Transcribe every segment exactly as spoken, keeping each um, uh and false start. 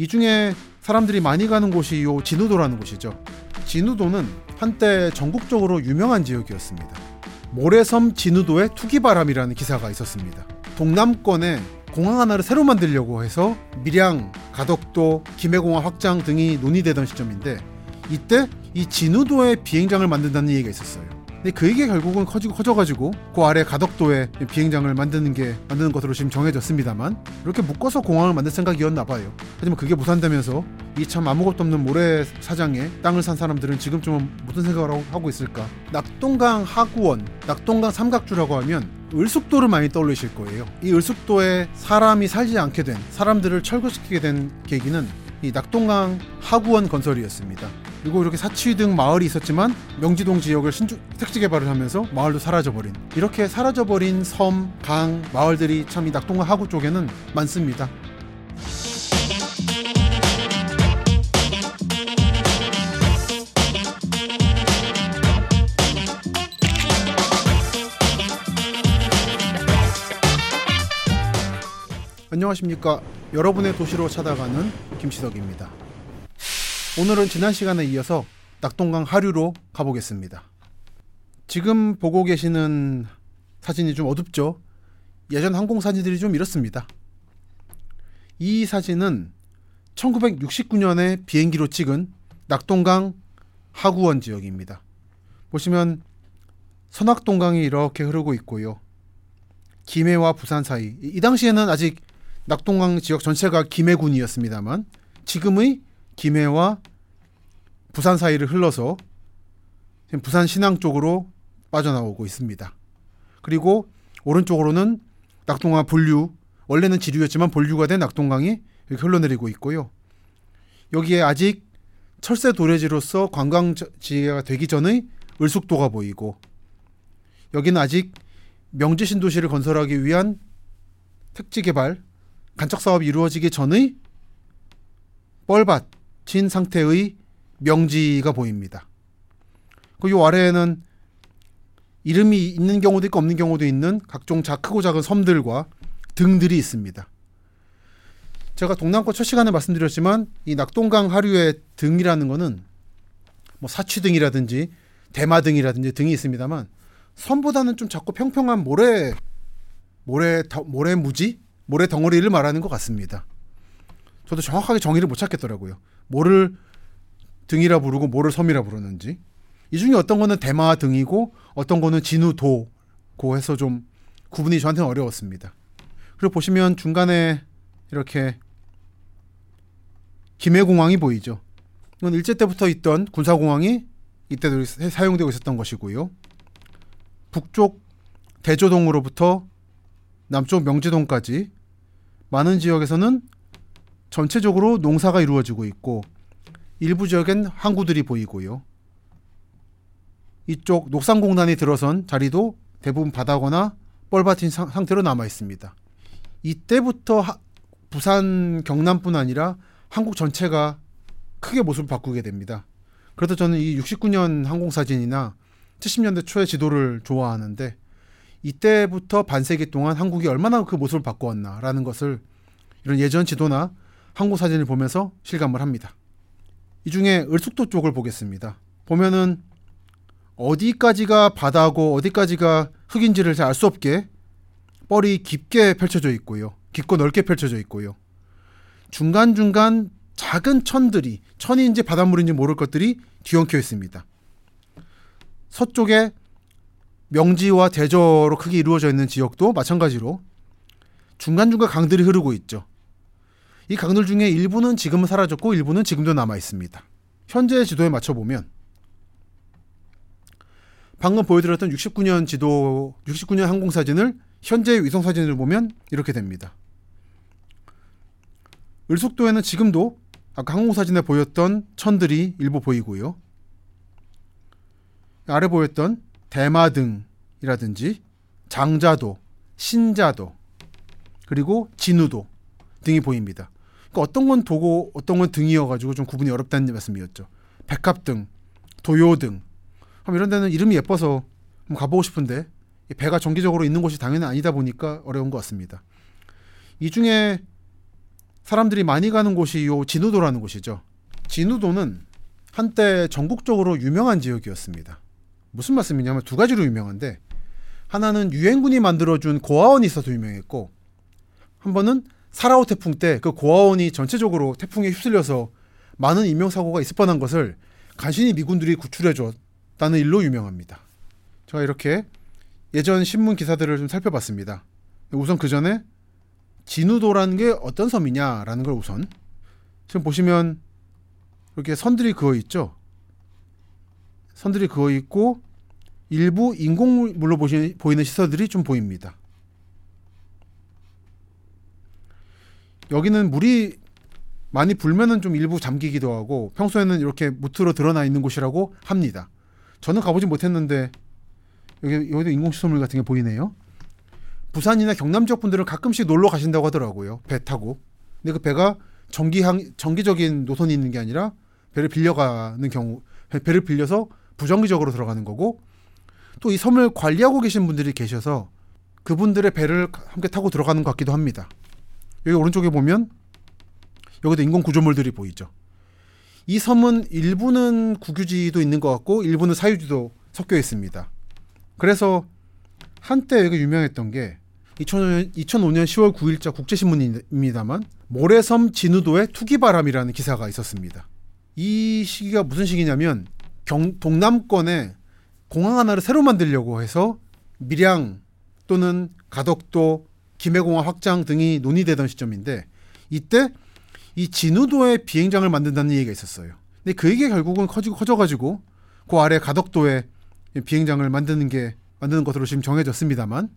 이 중에 사람들이 많이 가는 곳이 요 진우도라는 곳이죠. 진우도는 한때 전국적으로 유명한 지역이었습니다. 모래섬 진우도의 투기바람이라는 기사가 있었습니다. 동남권에 공항 하나를 새로 만들려고 해서 밀양, 가덕도, 김해공항 확장 등이 논의되던 시점인데, 이때 이 진우도에 비행장을 만든다는 얘기가 있었어요. 근데 그 얘기가 결국은 커지고 커져가지고 그 아래 가덕도에 비행장을 만드는 게 만드는 것으로 지금 정해졌습니다만, 이렇게 묶어서 공항을 만들 생각이었나 봐요. 하지만 그게 무산되면서 이 참 아무것도 없는 모래사장에 땅을 산 사람들은 지금쯤은 무슨 생각을 하고 있을까? 낙동강 하구원, 낙동강 삼각주라고 하면 을숙도를 많이 떠올리실 거예요. 이 을숙도에 사람이 살지 않게 된, 사람들을 철거시키게 된 계기는 이 낙동강 하구원 건설이었습니다. 그리고 이렇게 사치 등 마을이 있었지만 명지동 지역을 신축 택지 개발을 하면서 마을도 사라져버린, 이렇게 사라져버린 섬, 강, 마을들이 참 이 낙동강 하구 쪽에는 많습니다. 안녕하십니까. 여러분의 도시로 찾아가는 김시덕입니다. 오늘은 지난 시간에 이어서 낙동강 하류로 가보겠습니다. 지금 보고 계시는 사진이 좀 어둡죠? 예전 항공 사진들이 좀 이렇습니다. 이 사진은 천구백육십구 년에 비행기로 찍은 낙동강 하구원 지역입니다. 보시면 선악동강이 이렇게 흐르고 있고요. 김해와 부산 사이, 이 당시에는 아직 낙동강 지역 전체가 김해군이었습니다만 지금의 김해와 부산 사이를 흘러서 부산신항 쪽으로 빠져나오고 있습니다. 그리고 오른쪽으로는 낙동강 본류, 원래는 지류였지만 본류가 된 낙동강이 이렇게 흘러내리고 있고요. 여기에 아직 철새 도래지로서 관광지가 되기 전의 을숙도가 보이고, 여기는 아직 명지 신도시를 건설하기 위한 택지 개발, 간척 사업이 이루어지기 전의 뻘밭인 상태의 명지가 보입니다. 그 요 아래에는 이름이 있는 경우도 있고 없는 경우도 있는 각종 작, 크고 작은 섬들과 등들이 있습니다. 제가 동남권 첫 시간에 말씀드렸지만 이 낙동강 하류의 등이라는 것은 뭐 사취등이라든지 대마등이라든지 등이 있습니다만, 섬보다는 좀 작고 평평한 모래, 모래, 모래 무지? 모래 덩어리를 말하는 것 같습니다. 저도 정확하게 정의를 못 찾겠더라고요. 뭐를 등이라 부르고 뭐를 섬이라 부르는지. 이 중에 어떤 거는 대마 등이고 어떤 거는 진우도고 해서 좀 구분이 저한테는 어려웠습니다. 그리고 보시면 중간에 이렇게 김해공항이 보이죠. 이건 일제 때부터 있던 군사공항이 이때도 사용되고 있었던 것이고요. 북쪽 대조동으로부터 남쪽 명지동까지 많은 지역에서는 전체적으로 농사가 이루어지고 있고, 일부 지역엔 항구들이 보이고요. 이쪽 녹산공단이 들어선 자리도 대부분 바다거나 뻘밭인 상태로 남아있습니다. 이때부터 하, 부산, 경남뿐 아니라 한국 전체가 크게 모습을 바꾸게 됩니다. 그래서 저는 이 육십구 년 항공사진이나 칠십 년대 초의 지도를 좋아하는데, 이때부터 반세기 동안 한국이 얼마나 그 모습을 바꾸었나라는 것을 이런 예전 지도나 항구 사진을 보면서 실감을 합니다. 이 중에 을숙도 쪽을 보겠습니다. 보면은 어디까지가 바다고 어디까지가 흙인지를 잘 알 수 없게 뻘이 깊게 펼쳐져 있고요. 깊고 넓게 펼쳐져 있고요. 중간중간 작은 천들이, 천인지 바닷물인지 모를 것들이 뒤엉켜 있습니다. 서쪽에 명지와 대저로 크게 이루어져 있는 지역도 마찬가지로 중간중간 강들이 흐르고 있죠. 이 강들 중에 일부는 지금은 사라졌고 일부는 지금도 남아있습니다. 현재 지도에 맞춰보면 방금 보여드렸던 육십구 년 지도, 육십구 년 항공사진을 현재의 위성사진으로 보면 이렇게 됩니다. 을숙도에는 지금도 아까 항공사진에 보였던 천들이 일부 보이고요. 아래 보였던 대마등이라든지 장자도, 신자도, 그리고 진우도 등이 보입니다. 그러니까 어떤 건 도고 어떤 건 등이어가지고 좀 구분이 어렵다는 말씀이었죠. 백합등, 도요등, 이런 데는 이름이 예뻐서 가보고 싶은데 배가 정기적으로 있는 곳이 당연히 아니다 보니까 어려운 것 같습니다. 이 중에 사람들이 많이 가는 곳이 요 진우도라는 곳이죠. 진우도는 한때 전국적으로 유명한 지역이었습니다. 무슨 말씀이냐면 두 가지로 유명한데, 하나는 유엔군이 만들어준 고아원이 있어서 유명했고, 한 번은 사라호 태풍 때 그 고아원이 전체적으로 태풍에 휩쓸려서 많은 인명사고가 있을 뻔한 것을 간신히 미군들이 구출해줬다는 일로 유명합니다. 제가 이렇게 예전 신문 기사들을 좀 살펴봤습니다. 우선 그 전에 진우도라는 게 어떤 섬이냐라는 걸 우선, 지금 보시면 이렇게 선들이 그어 있죠. 선들이 그어 있고 일부 인공물로 보시, 보이는 시설들이 좀 보입니다. 여기는 물이 많이 불면은 좀 일부 잠기기도 하고, 평소에는 이렇게 무트로 드러나 있는 곳이라고 합니다. 저는 가보지 못했는데 여기, 여기도 인공시설물 같은 게 보이네요. 부산이나 경남 지역 분들은 가끔씩 놀러 가신다고 하더라고요. 배 타고. 근데 그 배가 정기항, 정기적인 노선이 있는 게 아니라 배를 빌려가는 경우, 배를 빌려서 부정기적으로 들어가는 거고, 또 이 섬을 관리하고 계신 분들이 계셔서 그분들의 배를 함께 타고 들어가는 것 같기도 합니다. 여기 오른쪽에 보면 여기도 인공 구조물들이 보이죠. 이 섬은 일부는 국유지도 있는 것 같고 일부는 사유지도 섞여 있습니다. 그래서 한때 여기 유명했던 게 이천오 년 시월 구일자 국제신문입니다만 모래섬 진우도의 투기바람이라는 기사가 있었습니다. 이 시기가 무슨 시기냐면 경, 동남권에 공항 하나를 새로 만들려고 해서 밀양 또는 가덕도, 김해공항 확장 등이 논의되던 시점인데, 이때 이 진우도에 비행장을 만든다는 얘기가 있었어요. 근데 그 얘기가 결국은 커지고 커져가지고 그 아래 가덕도에 비행장을 만드는 게 만드는 것으로 지금 정해졌습니다만,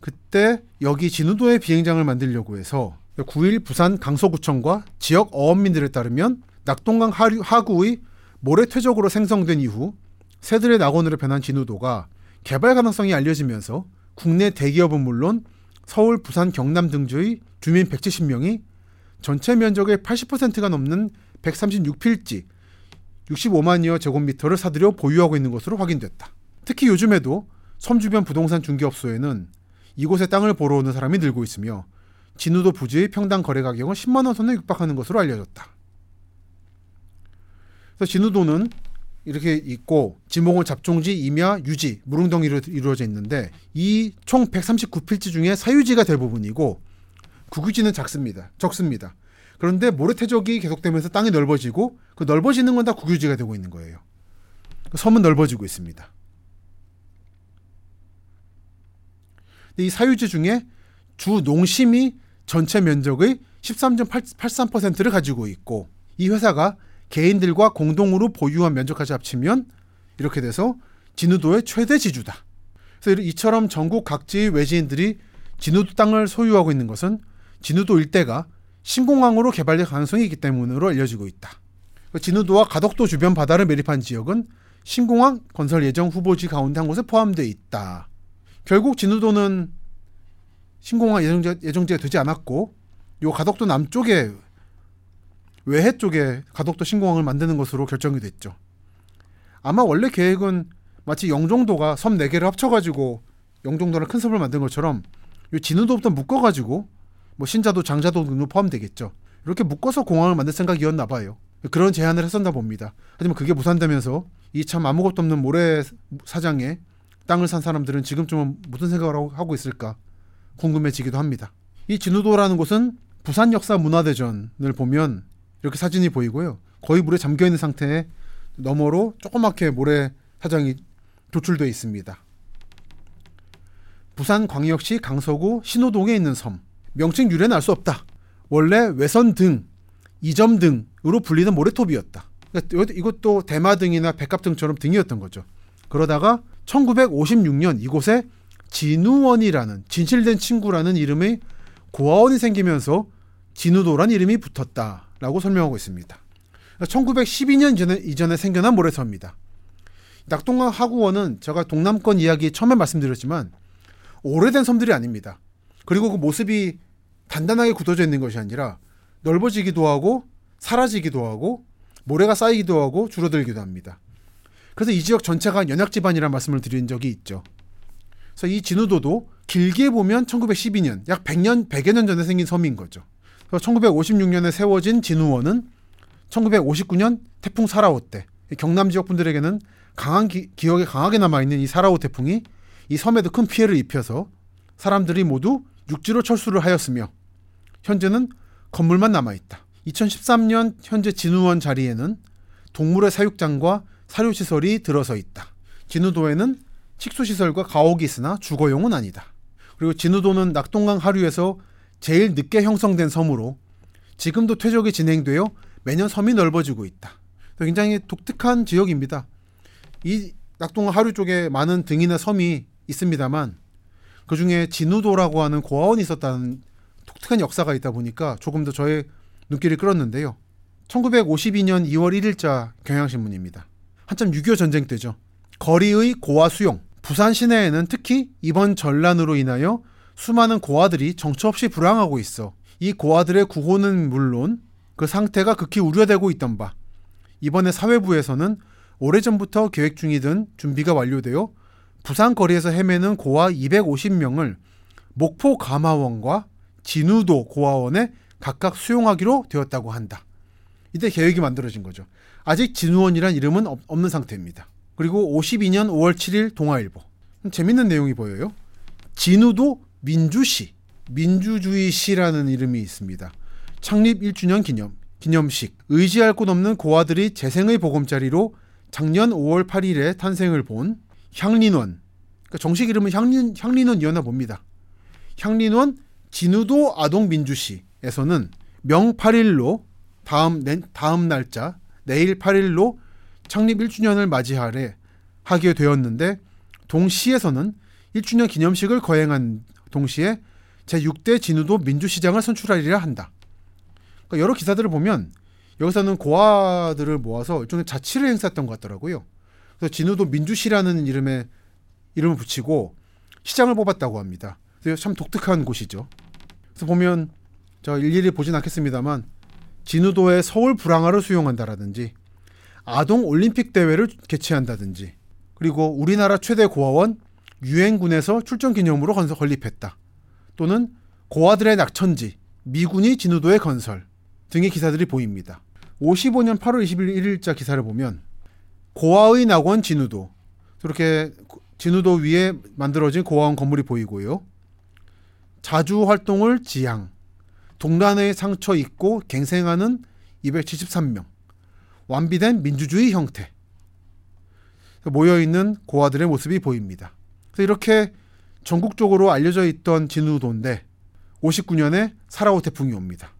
그때 여기 진우도에 비행장을 만들려고 해서 구일 부산 강서구청과 지역 어업민들에 따르면 낙동강 하류, 하구의 모래 퇴적으로 생성된 이후 새들의 낙원으로 변한 진우도가 개발 가능성이 알려지면서 국내 대기업은 물론 서울, 부산, 경남 등지의 주민 백칠십 명이 전체 면적의 팔십 퍼센트가 넘는 백삼십육 필지 육십오만여 제곱미터를 사들여 보유하고 있는 것으로 확인됐다. 특히 요즘에도 섬 주변 부동산 중개업소에는 이곳에 땅을 보러 오는 사람이 늘고 있으며 진우도 부지의 평당 거래 가격은 십만 원 선에 육박하는 것으로 알려졌다. 그래서 진우도는 이렇게 있고 지목은 잡종지, 임야, 유지, 무릉덩이로 이루어져 있는데 이 총 백삼십구 필지 중에 사유지가 대부분이고 국유지는 작습니다. 적습니다. 그런데 모래 퇴적이 계속되면서 땅이 넓어지고 그 넓어지는 건 다 국유지가 되고 있는 거예요. 그 섬은 넓어지고 있습니다. 근데 이 사유지 중에 주 농심이 전체 면적의 십삼 점 팔삼 퍼센트를 가지고 있고, 이 회사가 개인들과 공동으로 보유한 면적까지 합치면 이렇게 돼서 진우도의 최대 지주다. 그래서 이처럼 전국 각지의 외지인들이 진우도 땅을 소유하고 있는 것은 진우도 일대가 신공항으로 개발될 가능성이 있기 때문으로 알려지고 있다. 진우도와 가덕도 주변 바다를 매립한 지역은 신공항 건설 예정 후보지 가운데 한 곳에 포함되어 있다. 결국 진우도는 신공항 예정지가, 예정지가 되지 않았고, 요 가덕도 남쪽에 외해 쪽에 가덕도 신공항을 만드는 것으로 결정이 됐죠. 아마 원래 계획은 마치 영종도가 섬 네 개를 합쳐가지고 영종도랑 큰 섬을 만든 것처럼 요 진우도부터 묶어가지고 뭐 신자도, 장자도 등도 포함되겠죠. 이렇게 묶어서 공항을 만들 생각이었나 봐요. 그런 제안을 했었나 봅니다. 하지만 그게 무산되면서 이 참 아무것도 없는 모래 사장에 땅을 산 사람들은 지금쯤은 무슨 생각을 하고 있을까 궁금해지기도 합니다. 이 진우도라는 곳은 부산 역사 문화대전을 보면 이렇게 사진이 보이고요. 거의 물에 잠겨있는 상태에 너머로 조그맣게 모래 사장이 도출되어 있습니다. 부산광역시 강서구 신호동에 있는 섬. 명칭 유래는 알 수 없다. 원래 외선 등, 이점 등으로 불리는 모래톱이었다. 그러니까 이것도 대마 등이나 백합등처럼 등이었던 거죠. 그러다가 천구백오십육 년 이곳에 진우원이라는 진실된 친구라는 이름의 고아원이 생기면서 진우도란 이름이 붙었다라고 설명하고 있습니다. 천구백십이 년 전에, 이전에 생겨난 모래섬입니다. 낙동강 하구원은 제가 동남권 이야기 처음에 말씀드렸지만 오래된 섬들이 아닙니다. 그리고 그 모습이 단단하게 굳어져 있는 것이 아니라 넓어지기도 하고 사라지기도 하고 모래가 쌓이기도 하고 줄어들기도 합니다. 그래서 이 지역 전체가 연약지반이라는 말씀을 드린 적이 있죠. 그래서 이 진우도도 길게 보면 천구백십이 년, 약 백 년, 백여 년 전에 생긴 섬인 거죠. 그래서 천구백오십육 년에 세워진 진우원은 천구백오십구 년 태풍 사라호 때 경남 지역 분들에게는 강한 기, 기억에 강하게 남아있는 이 사라호 태풍이 이 섬에도 큰 피해를 입혀서 사람들이 모두 육지로 철수를 하였으며 현재는 건물만 남아있다. 이천십삼 년 현재 진우원 자리에는 동물의 사육장과 사료시설이 들어서 있다. 진우도에는 식수시설과 가옥이 있으나 주거용은 아니다. 그리고 진우도는 낙동강 하류에서 제일 늦게 형성된 섬으로 지금도 퇴적이 진행되어 매년 섬이 넓어지고 있다. 굉장히 독특한 지역입니다. 이 낙동강 하류 쪽에 많은 등이나 섬이 있습니다만 그 중에 진우도라고 하는 고아원이 있었다는 독특한 역사가 있다 보니까 조금 더 저의 눈길을 끌었는데요. 천구백오십이 년 이월 일일자 경향신문입니다. 한참 육이오 전쟁 때죠. 거리의 고아 수용. 부산 시내에는 특히 이번 전란으로 인하여 수많은 고아들이 정처없이 불황하고 있어 이 고아들의 구호는 물론 그 상태가 극히 우려되고 있던 바 이번에 사회부에서는 오래전부터 계획 중이던 준비가 완료되어 부산 거리에서 헤매는 고아 이백오십 명을 목포 가마원과 진우도 고아원에 각각 수용하기로 되었다고 한다. 이때 계획이 만들어진 거죠. 아직 진우원이란 이름은 없는 상태입니다. 그리고 오십이 년 오월 칠일 동아일보. 재밌는 내용이 보여요. 진우도 민주시, 민주주의시라는 이름이 있습니다. 창립 일 주년 기념, 기념식. 의지할 곳 없는 고아들이 재생의 보금자리로 작년 오월 팔일에 탄생을 본 향린원. 그러니까 정식 이름은 향린, 향린원이었나 봅니다. 향린원 진우도 아동민주시에서는 명 팔일로 다음, 다음 날짜 내일 팔일로 창립 일 주년을 맞이하래 하게 되었는데 동시에서는 일 주년 기념식을 거행한 동시에 제육 대 진우도 민주시장을 선출하리라 한다. 그러니까 여러 기사들을 보면 여기서는 고아들을 모아서 일종의 자치를 행사했던 것 같더라고요. 그래서 진우도 민주시라는 이름에 이름을 붙이고 시장을 뽑았다고 합니다. 그래서 참 독특한 곳이죠. 그래서 보면 저 일일이 보진 않겠습니다만 진우도에 서울 불황화를 수용한다라든지 아동 올림픽 대회를 개최한다든지 그리고 우리나라 최대 고아원 유엔군에서 출전 기념으로 건설 건립했다. 또는 고아들의 낙천지 미군이 진우도에 건설 등의 기사들이 보입니다. 오십오 년 팔월 이십일일자 기사를 보면 고아의 낙원 진우도 이렇게 진우도 위에 만들어진 고아원 건물이 보이고요. 자주 활동을 지향 동란의 상처 입고 갱생하는 이백칠십삼 명 완비된 민주주의 형태 모여있는 고아들의 모습이 보입니다. 그래서 이렇게 전국적으로 알려져 있던 진우도인데 오십구 년에 사라호 태풍이 옵니다.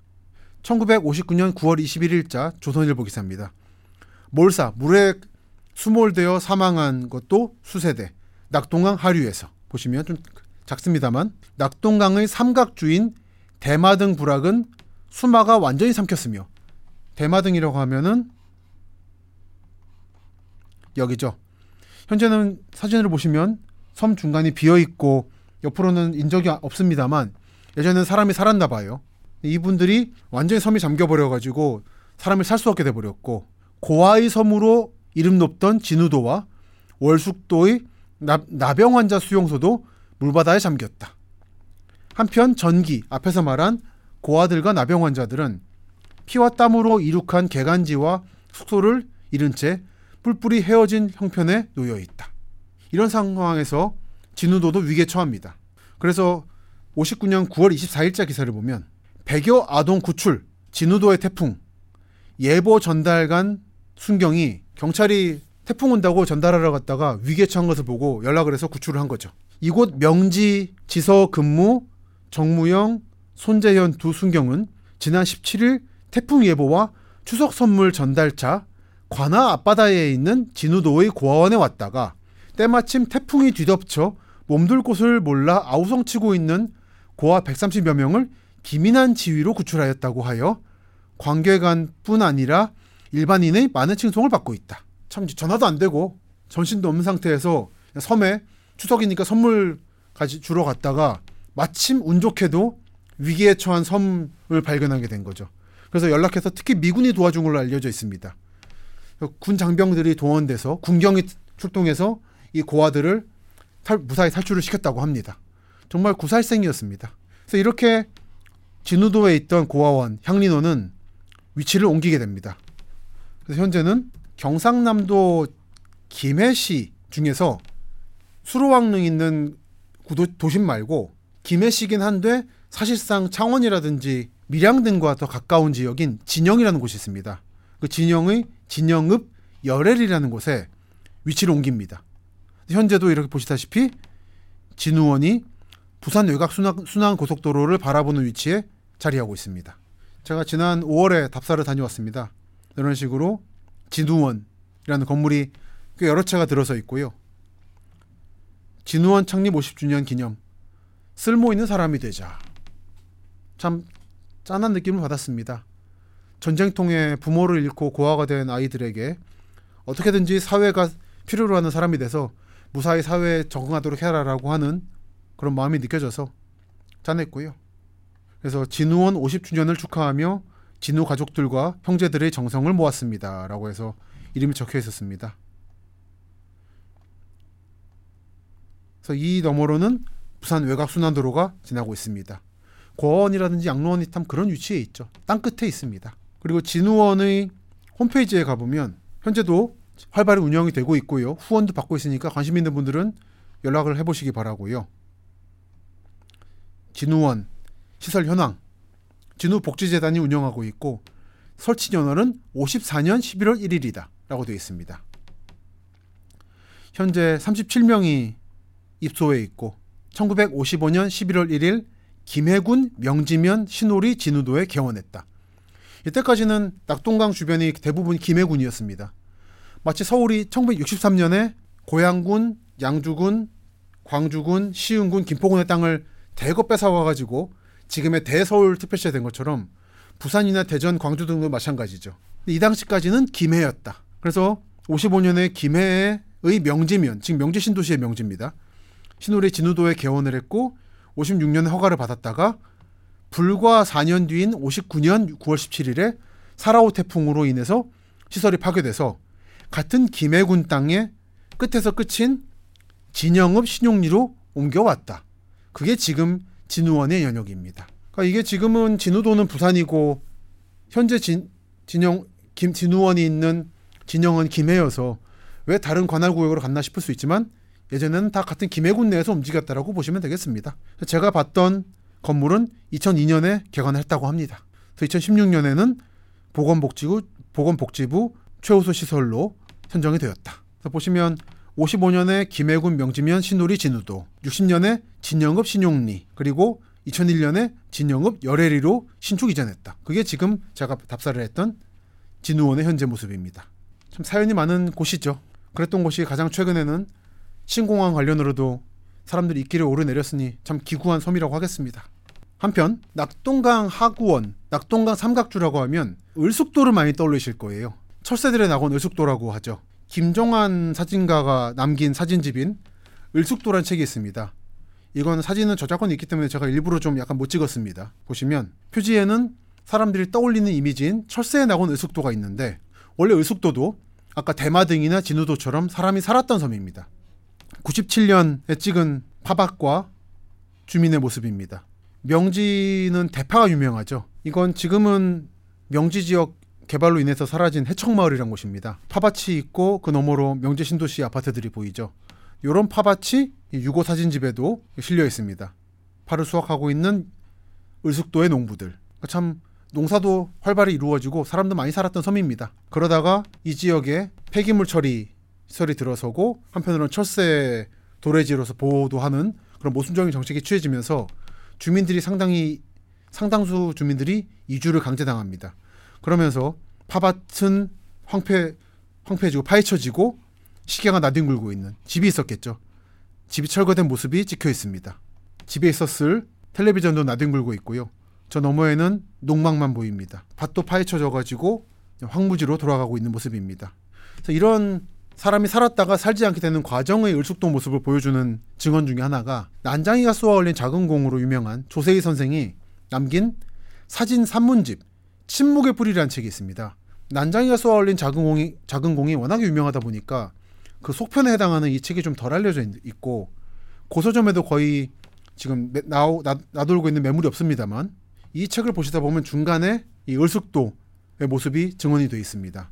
천구백오십구 년 구월 이십일일자 조선일보 기사입니다. 몰사, 물에 수몰되어 사망한 것도 수세대, 낙동강 하류에서 보시면 좀 작습니다만 낙동강의 삼각주인 대마등 부락은 수마가 완전히 삼켰으며 대마등이라고 하면은 여기죠. 현재는 사진을 보시면 섬 중간이 비어있고 옆으로는 인적이 없습니다만 예전에는 사람이 살았나 봐요. 이분들이 완전히 섬이 잠겨버려가지고 사람이 살 수 없게 돼버렸고 고아의 섬으로 이름 높던 진우도와 월숙도의 나, 나병 환자 수용소도 물바다에 잠겼다. 한편 전기, 앞에서 말한 고아들과 나병 환자들은 피와 땀으로 이룩한 객안지와 숙소를 잃은 채 뿔뿔이 헤어진 형편에 놓여있다. 이런 상황에서 진우도도 위기에 처합니다. 그래서 오십구 년 구월 이십사일자 기사를 보면 백여 아동 구출, 진우도의 태풍, 예보 전달관 순경이 경찰이 태풍 온다고 전달하러 갔다가 위기에 처한 것을 보고 연락을 해서 구출을 한 거죠. 이곳 명지 지서 근무 정무영, 손재현 두 순경은 지난 십칠일 태풍 예보와 추석 선물 전달차 관하 앞바다에 있는 진우도의 고아원에 왔다가 때마침 태풍이 뒤덮쳐 몸둘 곳을 몰라 아우성치고 있는 고아 백삼십여 명을 기민한 지휘로 구출하였다고 하여 관계관뿐 아니라 일반인의 많은 칭송을 받고 있다. 참 전화도 안 되고 전신도 없는 상태에서 섬에 추석이니까 선물 주러 갔다가 마침 운 좋게도 위기에 처한 섬을 발견하게 된 거죠. 그래서 연락해서 특히 미군이 도와준 걸로 알려져 있습니다. 군 장병들이 동원돼서 군경이 출동해서 이 고아들을 탈, 무사히 탈출을 시켰다고 합니다. 정말 구살생이었습니다. 그래서 이렇게 진우도에 있던 고아원 향린원은 위치를 옮기게 됩니다. 그래서 현재는 경상남도 김해시 중에서 수로왕릉 있는 구도, 도심 말고 김해시긴 한데 사실상 창원이라든지 밀양 등과 더 가까운 지역인 진영이라는 곳이 있습니다. 그 진영의 진영읍 열엘이라는 곳에 위치를 옮깁니다. 현재도 이렇게 보시다시피 진우원이 부산 외곽 순환고속도로를 바라보는 위치에 자리하고 있습니다. 제가 지난 오월에 답사를 다녀왔습니다. 이런 식으로 진우원이라는 건물이 꽤 여러 채가 들어서 있고요. 진우원 창립 오십 주년 기념, 쓸모있는 사람이 되자. 참 짠한 느낌을 받았습니다. 전쟁통에 부모를 잃고 고아가 된 아이들에게 어떻게든지 사회가 필요로 하는 사람이 돼서 무사히 사회에 적응하도록 해라라고 하는 그런 마음이 느껴져서 짠했고요. 그래서 진우원 오십 주년을 축하하며 진우 가족들과 형제들의 정성을 모았습니다. 라고 해서 이름이 적혀 있었습니다. 그래서 이 너머로는 부산 외곽 순환도로가 지나고 있습니다. 고원이라든지 양로원이 참 그런 위치에 있죠. 땅끝에 있습니다. 그리고 진우원의 홈페이지에 가보면 현재도 활발히 운영이 되고 있고요. 후원도 받고 있으니까 관심 있는 분들은 연락을 해보시기 바라고요. 진우원 시설 현황, 진우복지재단이 운영하고 있고 설치연월은 오십사년 십일월 일일이다 라고 되어 있습니다. 현재 삼십칠 명이 입소해 있고 천구백오십오년 십일월 일일 김해군 명지면 신오리 진우도에 개원했다. 이때까지는 낙동강 주변이 대부분 김해군이었습니다. 마치 서울이 천구백육십삼년에 고양군, 양주군, 광주군, 시흥군, 김포군의 땅을 대거 뺏어와가지고 지금의 대서울특별시가 된 것처럼 부산이나 대전, 광주 등도 마찬가지죠. 이 당시까지는 김해였다. 그래서 오십오년에 김해의 명지면, 지금 명지신도시의 명지입니다. 신오리 진우도에 개원을 했고 오십육년에 허가를 받았다가 불과 사 년 뒤인 오십구년 구월 십칠일에 사라호 태풍으로 인해서 시설이 파괴돼서 같은 김해군 땅의 끝에서 끝인 진영읍 신용리로 옮겨왔다. 그게 지금 진우원의 연역입니다. 그러니까 이게 지금은 진우도는 부산이고 현재 진, 진영, 김, 진우원이 있는 진영은 김해여서 왜 다른 관할구역으로 갔나 싶을 수 있지만 예전에는 다 같은 김해군 내에서 움직였다라고 보시면 되겠습니다. 제가 봤던 건물은 이천이년에 개관을 했다고 합니다. 그래서 이천십육년에는 보건복지부, 보건복지부 최우수 시설로 선정이 되었다. 그래서 보시면 오십오년에 김해군 명지면 신오리 진우도, 육십년에 진영읍 신용리, 그리고 이천일년에 진영읍 열애리로 신축 이전했다. 그게 지금 제가 답사를 했던 진우원의 현재 모습입니다. 참 사연이 많은 곳이죠. 그랬던 곳이 가장 최근에는 신공항 관련으로도 사람들이 입길을 오르내렸으니 참 기구한 섬이라고 하겠습니다. 한편 낙동강 하구원, 낙동강 삼각주라고 하면 을숙도를 많이 떠올리실 거예요. 철새들의 낙원 을숙도라고 하죠. 김종환 사진가가 남긴 사진집인 을숙도란 책이 있습니다. 이건 사진은 저작권이 있기 때문에 제가 일부러 좀 약간 못 찍었습니다. 보시면 표지에는 사람들이 떠올리는 이미지인 철새의 낙원 을숙도가 있는데 원래 을숙도도 아까 대마등이나 진우도처럼 사람이 살았던 섬입니다. 구십칠년에 찍은 파박과 주민의 모습입니다. 명지는 대파가 유명하죠. 이건 지금은 명지지역 개발로 인해서 사라진 해청마을이란 곳입니다. 파밭이 있고 그 너머로 명지 신도시 아파트들이 보이죠. 이런 파밭이 유고 사진집에도 실려 있습니다. 파를 수확하고 있는 을숙도의 농부들. 참 농사도 활발히 이루어지고 사람도 많이 살았던 섬입니다. 그러다가 이 지역에 폐기물 처리 시설이 들어서고 한편으로는 철새 도래지로서 보호도 하는 그런 모순적인 정책이 취해지면서 주민들이 상당히 상당수 주민들이 이주를 강제당합니다. 그러면서 파밭은 황폐, 황폐해지고 파헤쳐지고 시계가 나뒹굴고 있는 집이 있었겠죠. 집이 철거된 모습이 찍혀 있습니다. 집에 있었을 텔레비전도 나뒹굴고 있고요. 저 너머에는 농막만 보입니다. 밭도 파헤쳐져가지고 황무지로 돌아가고 있는 모습입니다. 그래서 이런 사람이 살았다가 살지 않게 되는 과정의 을숙도 모습을 보여주는 증언 중에 하나가 난장이가 쏘아올린 작은 공으로 유명한 조세희 선생이 남긴 사진 산문집 침묵의 뿌리라는 책이 있습니다. 난장이가 쏘아올린 작은 공이, 작은 공이 워낙에 유명하다 보니까 그 속편에 해당하는 이 책이 좀 덜 알려져 있고 고서점에도 거의 지금 나오, 나, 나돌고 있는 매물이 없습니다만 이 책을 보시다 보면 중간에 이 을숙도의 모습이 증언이 되어 있습니다.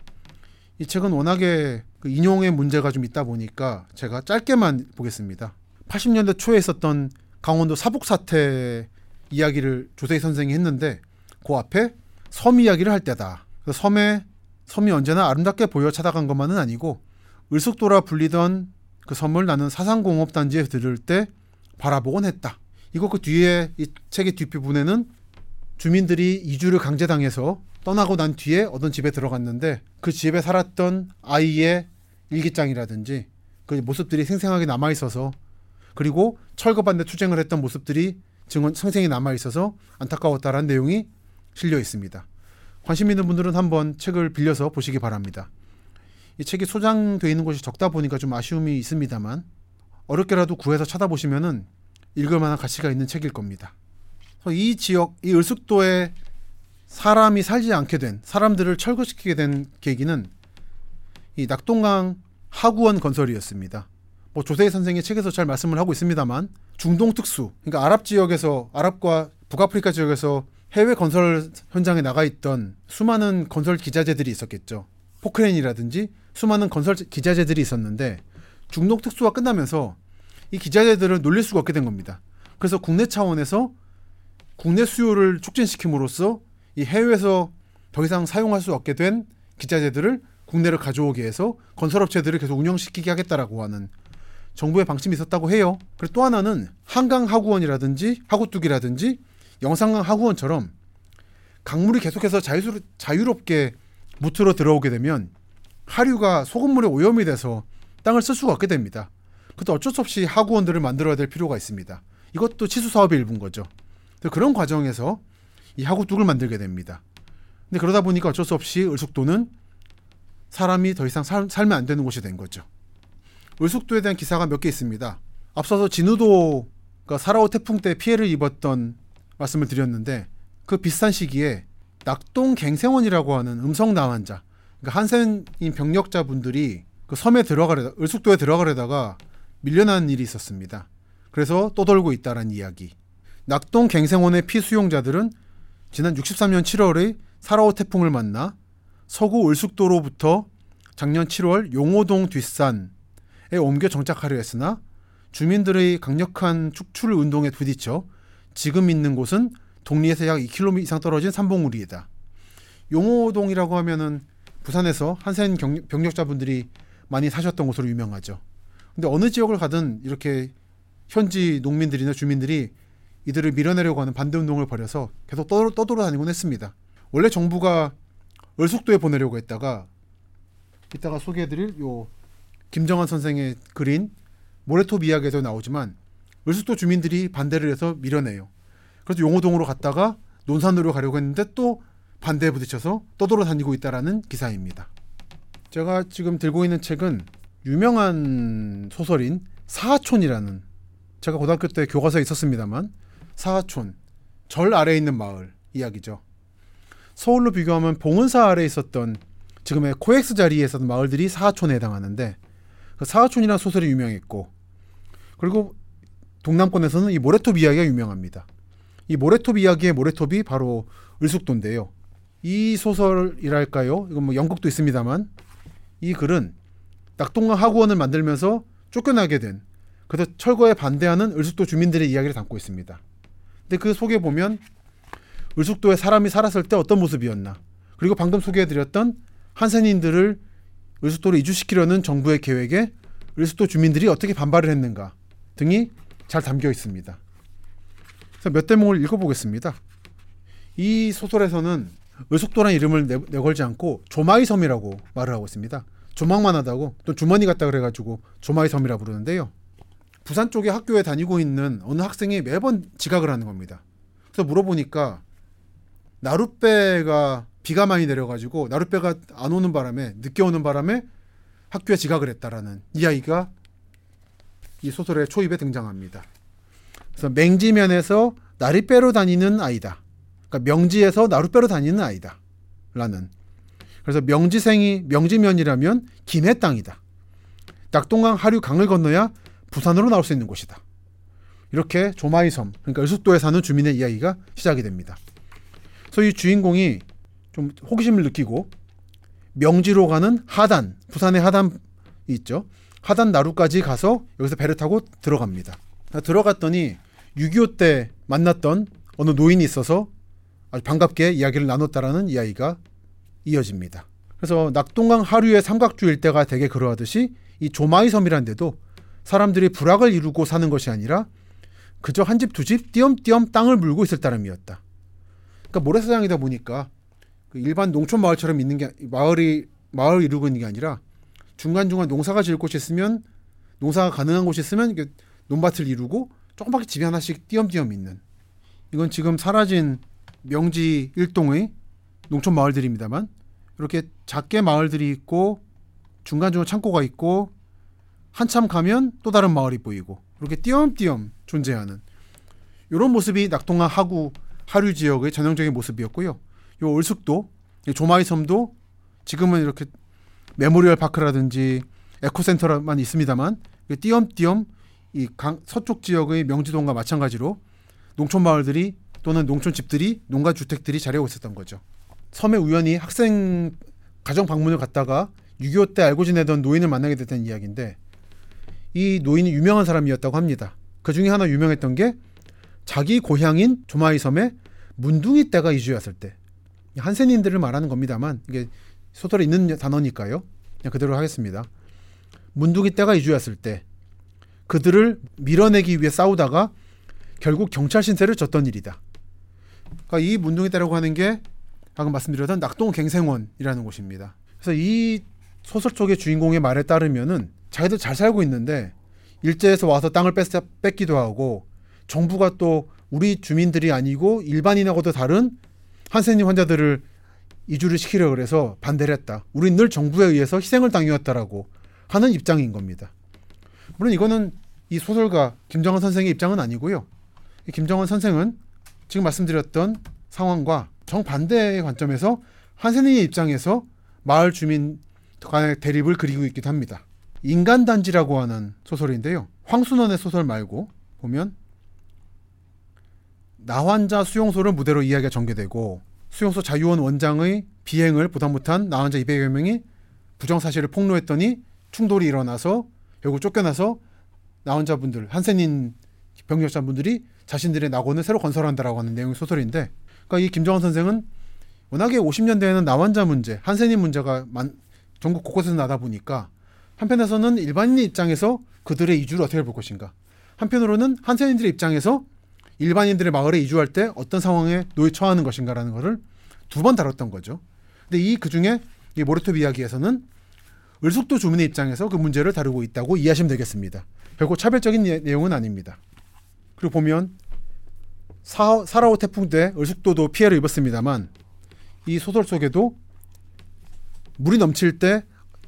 이 책은 워낙에 그 인용의 문제가 좀 있다 보니까 제가 짧게만 보겠습니다. 팔십 년대 초에 있었던 강원도 사북 사태 이야기를 조세희 선생이 했는데 그 앞에 섬 이야기를 할 때다. 그래서 섬에 섬이 언제나 아름답게 보여 찾아간 것만은 아니고 을숙도라 불리던 그 섬을 나는 사상공업단지에 들을 때 바라보곤 했다. 이거 그 뒤에 이 책의 뒷부분에는 주민들이 이주를 강제당해서 떠나고 난 뒤에 어떤 집에 들어갔는데 그 집에 살았던 아이의 일기장이라든지 그 모습들이 생생하게 남아있어서 그리고 철거반대 투쟁을 했던 모습들이 증언 생생히 남아있어서 안타까웠다라는 내용이 실려 있습니다. 관심 있는 분들은 한번 책을 빌려서 보시기 바랍니다. 이 책이 소장되어 있는 곳이 적다 보니까 좀 아쉬움이 있습니다만 어렵게라도 구해서 찾아보시면은 읽을 만한 가치가 있는 책일 겁니다. 이 지역, 이 을숙도에 사람이 살지 않게 된, 사람들을 철거시키게 된 계기는 이 낙동강 하구원 건설이었습니다. 뭐 조세희 선생이 책에서 잘 말씀을 하고 있습니다만 중동 특수, 그러니까 아랍 지역에서, 아랍과 북아프리카 지역에서 해외 건설 현장에 나가 있던 수많은 건설 기자재들이 있었겠죠. 포크레인이라든지 수많은 건설 기자재들이 있었는데 중동 특수가 끝나면서 이 기자재들을 놀릴 수가 없게 된 겁니다. 그래서 국내 차원에서 국내 수요를 촉진시킴으로써 이 해외에서 더 이상 사용할 수 없게 된 기자재들을 국내를 가져오게 해서 건설업체들을 계속 운영시키게 하겠다라고 하는 정부의 방침이 있었다고 해요. 그리고 또 하나는 한강하구원이라든지 하구뚝이라든지 영산강하구원처럼 강물이 계속해서 자유스러, 자유롭게 무트로 들어오게 되면 하류가 소금물에 오염이 돼서 땅을 쓸 수가 없게 됩니다. 그것도 어쩔 수 없이 하구원들을 만들어야 될 필요가 있습니다. 이것도 치수사업의 일부인 거죠. 그런 과정에서 이 하구뚝을 만들게 됩니다. 근데 그러다 보니까 어쩔 수 없이 을숙도는 사람이 더 이상 살, 살면 안 되는 곳이 된 거죠. 을숙도에 대한 기사가 몇 개 있습니다. 앞서서 진우도가 사라호 태풍 때 피해를 입었던 말씀을 드렸는데 그 비슷한 시기에 낙동갱생원이라고 하는 음성나환자, 그러니까 한센인 병력자분들이 그 섬에 들어가려다, 을숙도에 들어가려다가 밀려난 일이 있었습니다. 그래서 떠돌고 있다는 이야기. 낙동갱생원의 피수용자들은 지난 육십삼 년 칠월의 사라호 태풍을 만나 서구 을숙도로부터 작년 칠월 용호동 뒷산에 옮겨 정착하려 했으나 주민들의 강력한 축출 운동에 부딪혀 지금 있는 곳은 동리에서 약 이 킬로미터 이상 떨어진 산봉우리이다. 용호동이라고 하면은 부산에서 한센 병력자분들이 많이 사셨던 곳으로 유명하죠. 근데 어느 지역을 가든 이렇게 현지 농민들이나 주민들이 이들을 밀어내려고 하는 반대운동을 벌여서 계속 떠돌아, 떠돌아 다니곤 했습니다. 원래 정부가 을숙도에 보내려고 했다가 이따가 소개해드릴 요 김정한 선생의 그린 모래톱 이야기에도 나오지만 을숙도 주민들이 반대를 해서 밀어내요. 그래서 용호동으로 갔다가 논산으로 가려고 했는데 또 반대에 부딪혀서 떠돌아 다니고 있다라는 기사입니다. 제가 지금 들고 있는 책은 유명한 소설인 사하촌이라는, 제가 고등학교 때 교과서에 있었습니다만 사하촌, 절 아래에 있는 마을 이야기죠. 서울로 비교하면 봉은사 아래에 있었던 지금의 코엑스 자리에 있었던 마을들이 사하촌에 해당하는데 그 사하촌이라는 소설이 유명했고 그리고 동남권에서는 이 모래톱 이야기가 유명합니다. 이 모래톱 이야기의 모래톱이 바로 을숙도인데요. 이 소설이랄까요? 이건 뭐 연극도 있습니다만 이 글은 낙동강 하구원을 만들면서 쫓겨나게 된, 그래서 철거에 반대하는 을숙도 주민들의 이야기를 담고 있습니다. 근데 그 속에 보면 을숙도에 사람이 살았을 때 어떤 모습이었나, 그리고 방금 소개해드렸던 한센인들을 을숙도로 이주시키려는 정부의 계획에 을숙도 주민들이 어떻게 반발을 했는가 등이 잘 담겨 있습니다. 그래서 몇 대목을 읽어보겠습니다. 이 소설에서는 을숙도라는 이름을 내, 내걸지 않고 조마이 섬이라고 말을 하고 있습니다. 조망만 하다고, 또 주머니 같다 그래가지고 조마이 섬이라 부르는데요. 부산 쪽에 학교에 다니고 있는 어느 학생이 매번 지각을 하는 겁니다. 그래서 물어보니까 나룻배가 비가 많이 내려가지고 나룻배가 안 오는 바람에, 늦게 오는 바람에 학교에 지각을 했다라는 이야기가 이 소설의 초입에 등장합니다. 그래서 맹지면에서 나룻배로 다니는 아이다. 그러니까 명지에서 나룻배로 다니는 아이다. 라는. 그래서 명지생이 명지면이라면 김해 땅이다. 낙동강 하류 강을 건너야 부산으로 나올 수 있는 곳이다. 이렇게 조마이섬, 그러니까 을숙도에 사는 주민의 이야기가 시작이 됩니다. 소위 주인공이 좀 호기심을 느끼고 명지로 가는 하단, 부산의 하단이 있죠. 하단 나루까지 가서 여기서 배를 타고 들어갑니다. 들어갔더니 육이오 때 만났던 어느 노인이 있어서 아주 반갑게 이야기를 나눴다라는 이야기가 이어집니다. 그래서 낙동강 하류의 삼각주 일대가 되게 그러하듯이 이 조마이섬이란 데도 사람들이 부락을 이루고 사는 것이 아니라 그저 한 집 두 집 띄엄띄엄 땅을 물고 있을 따름이었다. 그러니까 모래사장이다 보니까 일반 농촌 마을처럼 있는 게 마을이 마을 이루고 있는 게 아니라 중간중간 농사가 지을 곳이 있으면 농사가 가능한 곳이 있으면 이게 논밭을 이루고 조금밖에 집이 하나씩 띄엄띄엄 있는, 이건 지금 사라진 명지 일동의 농촌 마을들입니다만 이렇게 작게 마을들이 있고 중간중간 창고가 있고 한참 가면 또 다른 마을이 보이고 이렇게 띄엄띄엄 존재하는 이런 모습이 낙동강 하구 하류 지역의 전형적인 모습이었고요. 요 을숙도, 조마이섬도 지금은 이렇게 메모리얼 파크라든지 에코센터만 있습니다만 띄엄띄엄 이 강, 서쪽 지역의 명지동과 마찬가지로 농촌 마을들이 또는 농촌 집들이, 농가 주택들이 자리하고 있었던 거죠. 섬에 우연히 학생 가정 방문을 갔다가 육이오 때 알고 지내던 노인을 만나게 됐다는 이야기인데 이 노인이 유명한 사람이었다고 합니다. 그 중에 하나 유명했던 게 자기 고향인 조마이섬에 문둥이 떼가 이주해 왔을 때, 한센인들을 말하는 겁니다만 이게 소설에 있는 단어니까요. 그냥 그대로 하겠습니다. 문둥이 떼가 이주해 왔을 때 그들을 밀어내기 위해 싸우다가 결국 경찰 신세를 졌던 일이다. 그러니까 이 문둥이 떼라고 하는 게 방금 말씀드렸던 낙동갱생원이라는 곳입니다. 그래서 이 소설 속의 주인공의 말에 따르면은 자기들 잘 살고 있는데 일제에서 와서 땅을 뺏, 뺏기도 하고 정부가 또 우리 주민들이 아니고 일반인하고도 다른 한센인 환자들을 이주를 시키려 그래서 반대를 했다. 우린 늘 정부에 의해서 희생을 당해왔다라고 하는 입장인 겁니다. 물론 이거는 이 소설가 김정한 선생의 입장은 아니고요. 김정한 선생은 지금 말씀드렸던 상황과 정반대의 관점에서 한센인의 입장에서 마을 주민 간의 대립을 그리고 있기도 합니다. 인간단지라고 하는 소설인데요. 황순원의 소설 말고 보면 나환자 수용소를 무대로 이야기가 전개되고 수용소 자유원 원장의 비행을 보다 못한 나환자 이백여 명이 부정사실을 폭로했더니 충돌이 일어나서 결국 쫓겨나서 나환자분들, 한센인 병력자분들이 자신들의 낙원을 새로 건설한다라고 하는 내용의 소설인데, 그러니까 이 김정환 선생은 워낙에 오십 년대에는 나환자 문제, 한센인 문제가 만, 전국 곳곳에서 나다 보니까 한편에서는 일반인의 입장에서 그들의 이주를 어떻게 볼 것인가, 한편으로는 한센인들의 입장에서 일반인들의 마을에 이주할 때 어떤 상황에 놓여 처하는 것인가라는 것을 두 번 다뤘던 거죠. 근데 이 그중에 이 모래톱 이야기에서는 을숙도 주민의 입장에서 그 문제를 다루고 있다고 이해하시면 되겠습니다. 결코 차별적인 예, 내용은 아닙니다. 그리고 보면 사, 사라호 태풍 때 을숙도도 피해를 입었습니다만 이 소설 속에도 물이 넘칠 때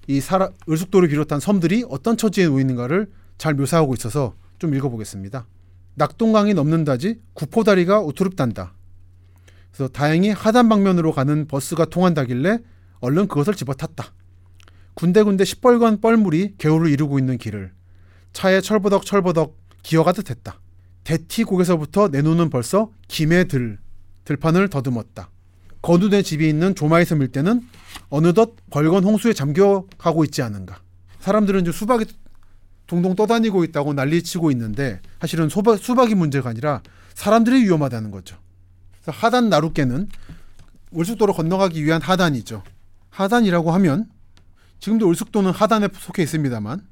이 사라 을숙도를 비롯한 섬들이 어떤 처지에 놓여 있는가를 잘 묘사하고 있어서 좀 읽어보겠습니다. 낙동강이 넘는다지 구포다리가 우투릅단다. 그래서 다행히 하단 방면으로 가는 버스가 통한다길래 얼른 그것을 집어탔다. 군데군데 시뻘건 뻘물이 개울을 이루고 있는 길을 차에 철버덕 철버덕 기어가듯 했다. 대티곡에서부터 내 눈은 벌써 김해 들, 들판을 더듬었다. 거두내 집이 있는 조마이섬 일대는 어느덧 벌건 홍수에 잠겨가고 있지 않은가. 사람들은 이제 수박이 동동 떠다니고 있다고 난리치고 있는데 사실은 소바, 수박이 문제가 아니라 사람들이 위험하다는 거죠. 그래서 하단 나룻개는 을숙도로 건너가기 위한 하단이죠. 하단이라고 하면 지금도 을숙도는 하단에 속해 있습니다만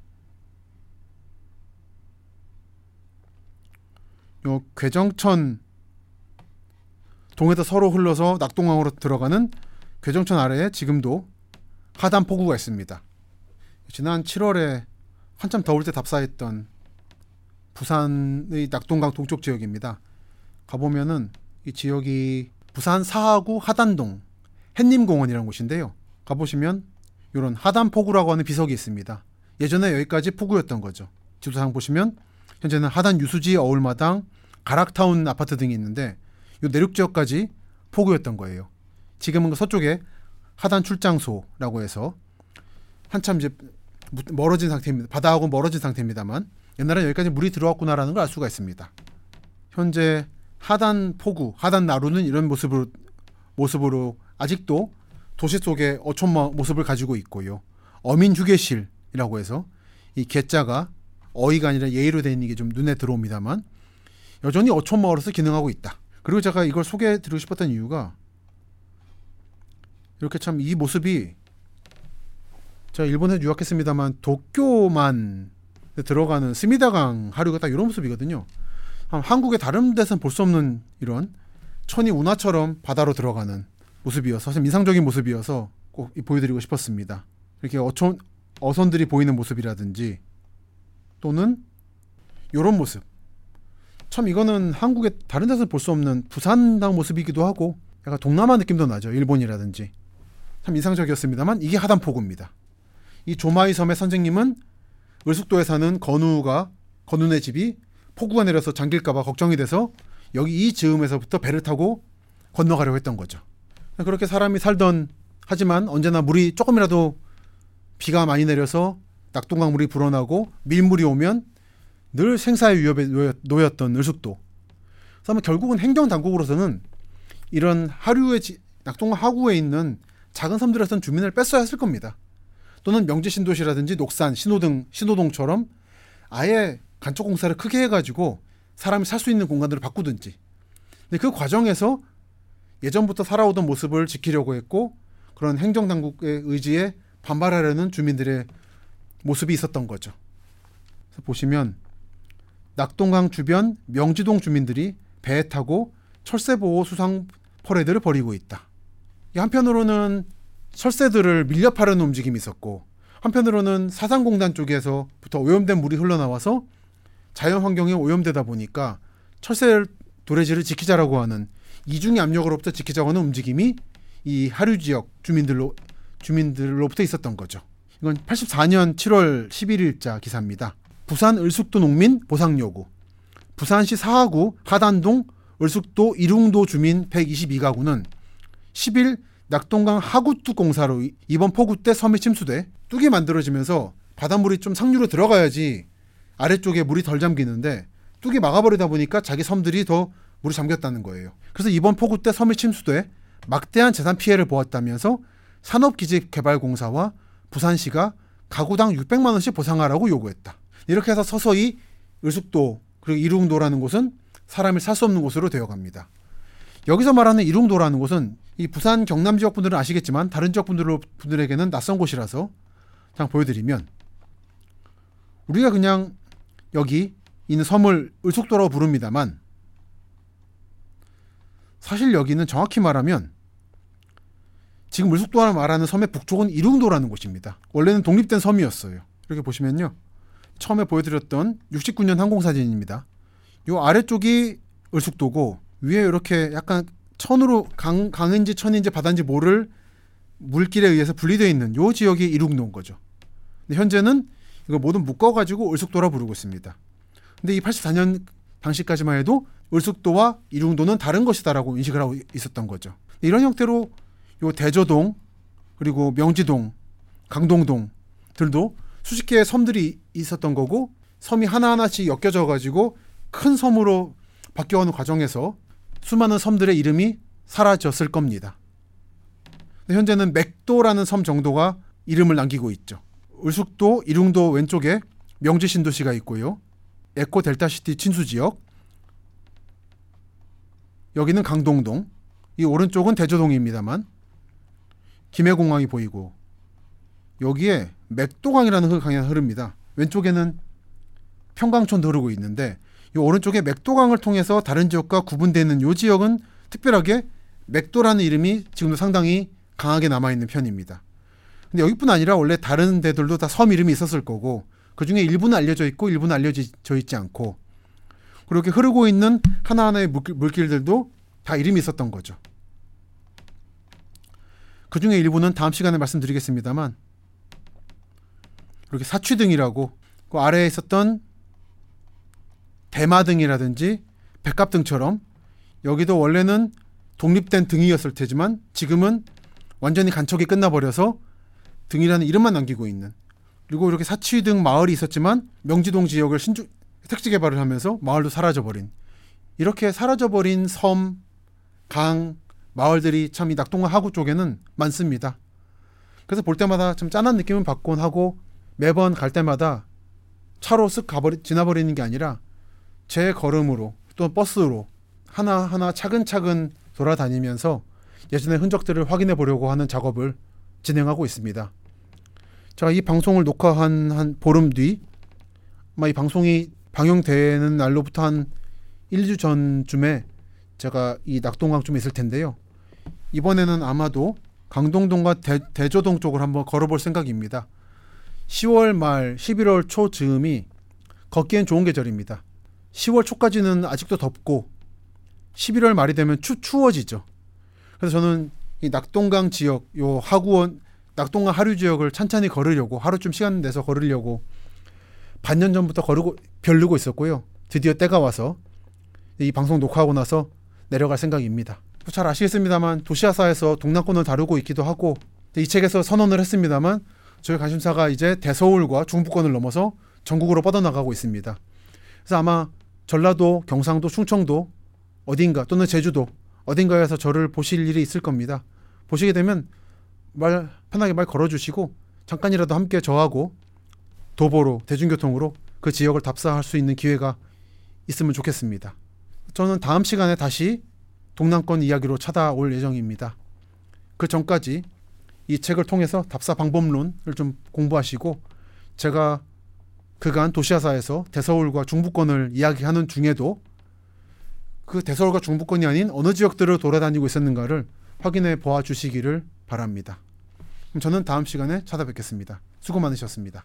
요 괴정천 동에서 서로 흘러서 낙동강으로 들어가는 괴정천 아래에 지금도 하단 포구가 있습니다. 지난 칠월에 한참 더울 때 답사했던 부산의 낙동강 동쪽 지역입니다. 가보면은 이 지역이 부산 사하구 하단동 햇님공원이라는 곳인데요. 가보시면 이런 하단포구라고 하는 비석이 있습니다. 예전에 여기까지 포구였던 거죠. 지도상 보시면 현재는 하단 유수지, 어울마당, 가락타운 아파트 등이 있는데 이 내륙 지역까지 포구였던 거예요. 지금은 그 서쪽에 하단 출장소라고 해서 한참 이제 멀어진 상태입니다. 바다하고 멀어진 상태입니다만 옛날에 여기까지 물이 들어왔구나라는 걸 알 수가 있습니다. 현재 하단 포구, 하단 나루는 이런 모습으로 모습으로 아직도 도시 속의 어촌 모습을 가지고 있고요. 어민휴게실이라고 해서 이 개자가 어이가 아니라 예의로 된 게 좀 눈에 들어옵니다만 여전히 어촌 마을로서 기능하고 있다. 그리고 제가 이걸 소개해드리고 싶었던 이유가 이렇게 참 이 모습이 제가 일본에 유학했습니다만 도쿄만 들어가는 스미다강 하류가 딱 이런 모습이거든요. 한국의 다른 데서는 볼 수 없는 이런 천이 운하처럼 바다로 들어가는 모습이어서 참 인상적인 모습이어서 꼭 보여드리고 싶었습니다. 이렇게 어촌, 어선들이 보이는 모습이라든지 또는 이런 모습. 참 이거는 한국의 다른 데서는 볼 수 없는 부산당 모습이기도 하고 약간 동남아 느낌도 나죠. 일본이라든지. 참 인상적이었습니다만 이게 하단포구입니다. 이 조마이섬의 선생님은 을숙도에 사는 건우가 건우네 집이 폭우가 내려서 잠길까봐 걱정이 돼서 여기 이 즈음에서부터 배를 타고 건너가려고 했던 거죠. 그렇게 사람이 살던 하지만 언제나 물이 조금이라도 비가 많이 내려서 낙동강 물이 불어나고 밀물이 오면 늘 생사의 위협에 놓였던 을숙도. 그래서 결국은 행정당국으로서는 이런 하류의 지, 낙동강 하구에 있는 작은 섬들에서는 주민을 뺐어야 했을 겁니다. 또는 명지신도시라든지 녹산, 신호등, 신호동처럼 아예 간척공사를 크게 해가지고 사람이 살 수 있는 공간들을 바꾸든지. 근데 그 과정에서 예전부터 살아오던 모습을 지키려고 했고 그런 행정당국의 의지에 반발하려는 주민들의 모습이 있었던 거죠. 그래서 보시면 낙동강 주변 명지동 주민들이 배에 타고 철새보호 수상 퍼레이드를 벌이고 있다. 한편으로는 철새들을 밀려 파려는 움직임이 있었고 한편으로는 사상공단 쪽에서부터 오염된 물이 흘러나와서 자연환경이 오염되다 보니까 철새 도래지를 지키자라고 하는 이중의 압력으로부터 지키자고 하는 움직임이 이 하류지역 주민들로, 주민들로부터 있었던 거죠. 이건 팔십사년 칠월 십일일자 기사입니다. 부산 을숙도 농민 보상 요구. 부산시 사하구 하단동 을숙도 이룽도 주민 백이십이가구는 십일 낙동강 하구뚝 공사로 이번 폭우 때 섬이 침수돼 뚝이 만들어지면서 바닷물이 좀 상류로 들어가야지 아래쪽에 물이 덜 잠기는데 뚝이 막아버리다 보니까 자기 섬들이 더 물이 잠겼다는 거예요. 그래서 이번 폭우 때 섬이 침수돼 막대한 재산 피해를 보았다면서 산업기지개발공사와 부산시가 가구당 육백만 원씩 보상하라고 요구했다. 이렇게 해서 서서히 을숙도 그리고 이룽도라는 곳은 사람이 살 수 없는 곳으로 되어갑니다. 여기서 말하는 이룽도라는 곳은 이 부산 경남 지역 분들은 아시겠지만 다른 지역 분들에게는 낯선 곳이라서 그냥 보여드리면 우리가 그냥 여기 있는 섬을 을숙도라고 부릅니다만 사실 여기는 정확히 말하면 지금 을숙도라 말하는 섬의 북쪽은 이룽도라는 곳입니다. 원래는 독립된 섬이었어요. 이렇게 보시면요. 처음에 보여드렸던 육십구년 항공사진입니다. 요 아래쪽이 을숙도고 위에 이렇게 약간 천으로 강, 강인지 천인지 바다인지 모를 물길에 의해서 분리되어 있는 요 지역이 이룽도인 거죠. 근데 현재는 이거 모두 묶어가지고 을숙도라 부르고 있습니다. 근데 이 팔십사 년 당시까지만 해도 을숙도와 이룽도는 다른 것이다라고 인식을 하고 있었던 거죠. 이런 형태로 요 대조동 그리고 명지동, 강동동 들도 수십 개의 섬들이 있었던 거고 섬이 하나하나씩 엮여져 가지고 큰 섬으로 바뀌어가는 과정에서 수많은 섬들의 이름이 사라졌을 겁니다. 현재는 맥도라는 섬 정도가 이름을 남기고 있죠. 을숙도, 이룽도 왼쪽에 명지신도시가 있고요. 에코델타시티 친수지역, 여기는 강동동, 이 오른쪽은 대조동입니다만 김해공항이 보이고 여기에 맥도강이라는 강이 흐릅니다. 왼쪽에는 평강촌도 흐르고 있는데 이 오른쪽에 맥도강을 통해서 다른 지역과 구분되는 이 지역은 특별하게 맥도라는 이름이 지금도 상당히 강하게 남아있는 편입니다. 근데 여기뿐 아니라 원래 다른 데들도 다 섬 이름이 있었을 거고 그중에 일부는 알려져 있고 일부는 알려져 있지 않고 그렇게 흐르고 있는 하나하나의 물길들도 다 이름이 있었던 거죠. 그중에 일부는 다음 시간에 말씀드리겠습니다만 이렇게 사취등이라고 그 아래에 있었던 대마등이라든지 백합등처럼 여기도 원래는 독립된 등이었을 테지만 지금은 완전히 간척이 끝나버려서 등이라는 이름만 남기고 있는 그리고 이렇게 사취등 마을이 있었지만 명지동 지역을 신주, 택지 개발을 하면서 마을도 사라져버린 이렇게 사라져버린 섬, 강, 마을들이 참 이 낙동강 하구 쪽에는 많습니다. 그래서 볼 때마다 참 짠한 느낌은 받곤 하고, 매번 갈 때마다 차로 쓱 가버리, 지나버리는 게 아니라 제 걸음으로 또 버스로 하나하나 차근차근 돌아다니면서 예전의 흔적들을 확인해 보려고 하는 작업을 진행하고 있습니다. 제가 이 방송을 녹화한 한 보름 뒤, 아마 이 방송이 방영되는 날로부터 한 일 주 전쯤에 제가 이 낙동강 쯤에 있을 텐데요. 이번에는 아마도 강동동과 대, 대조동 쪽을 한번 걸어볼 생각입니다. 시월 말, 십일월 초 즈음이 걷기엔 좋은 계절입니다. 시월 초까지는 아직도 덥고 십일월 말이 되면 추, 추워지죠. 그래서 저는 이 낙동강 지역, 요 하구원, 낙동강 하류 지역을 찬찬히 걸으려고, 하루쯤 시간 내서 걸으려고 반년 전부터 걸고 별르고 있었고요. 드디어 때가 와서 이 방송 녹화하고 나서 내려갈 생각입니다. 잘 아시겠습니다만 도시아사에서 동남권을 다루고 있기도 하고, 이 책에서 선언을 했습니다만 저희 관심사가 이제 대서울과 중부권을 넘어서 전국으로 뻗어나가고 있습니다. 그래서 아마 전라도, 경상도, 충청도 어딘가, 또는 제주도 어딘가에서 저를 보실 일이 있을 겁니다. 보시게 되면 말 편하게 말 걸어주시고 잠깐이라도 함께 저하고 도보로, 대중교통으로 그 지역을 답사할 수 있는 기회가 있으면 좋겠습니다. 저는 다음 시간에 다시 동남권 이야기로 찾아올 예정입니다. 그 전까지 이 책을 통해서 답사 방법론을 좀 공부하시고, 제가 그간 도시아사에서 대서울과 중부권을 이야기하는 중에도 그 대서울과 중부권이 아닌 어느 지역들을 돌아다니고 있었는가를 확인해 보아 주시기를 바랍니다. 그럼 저는 다음 시간에 찾아뵙겠습니다. 수고 많으셨습니다.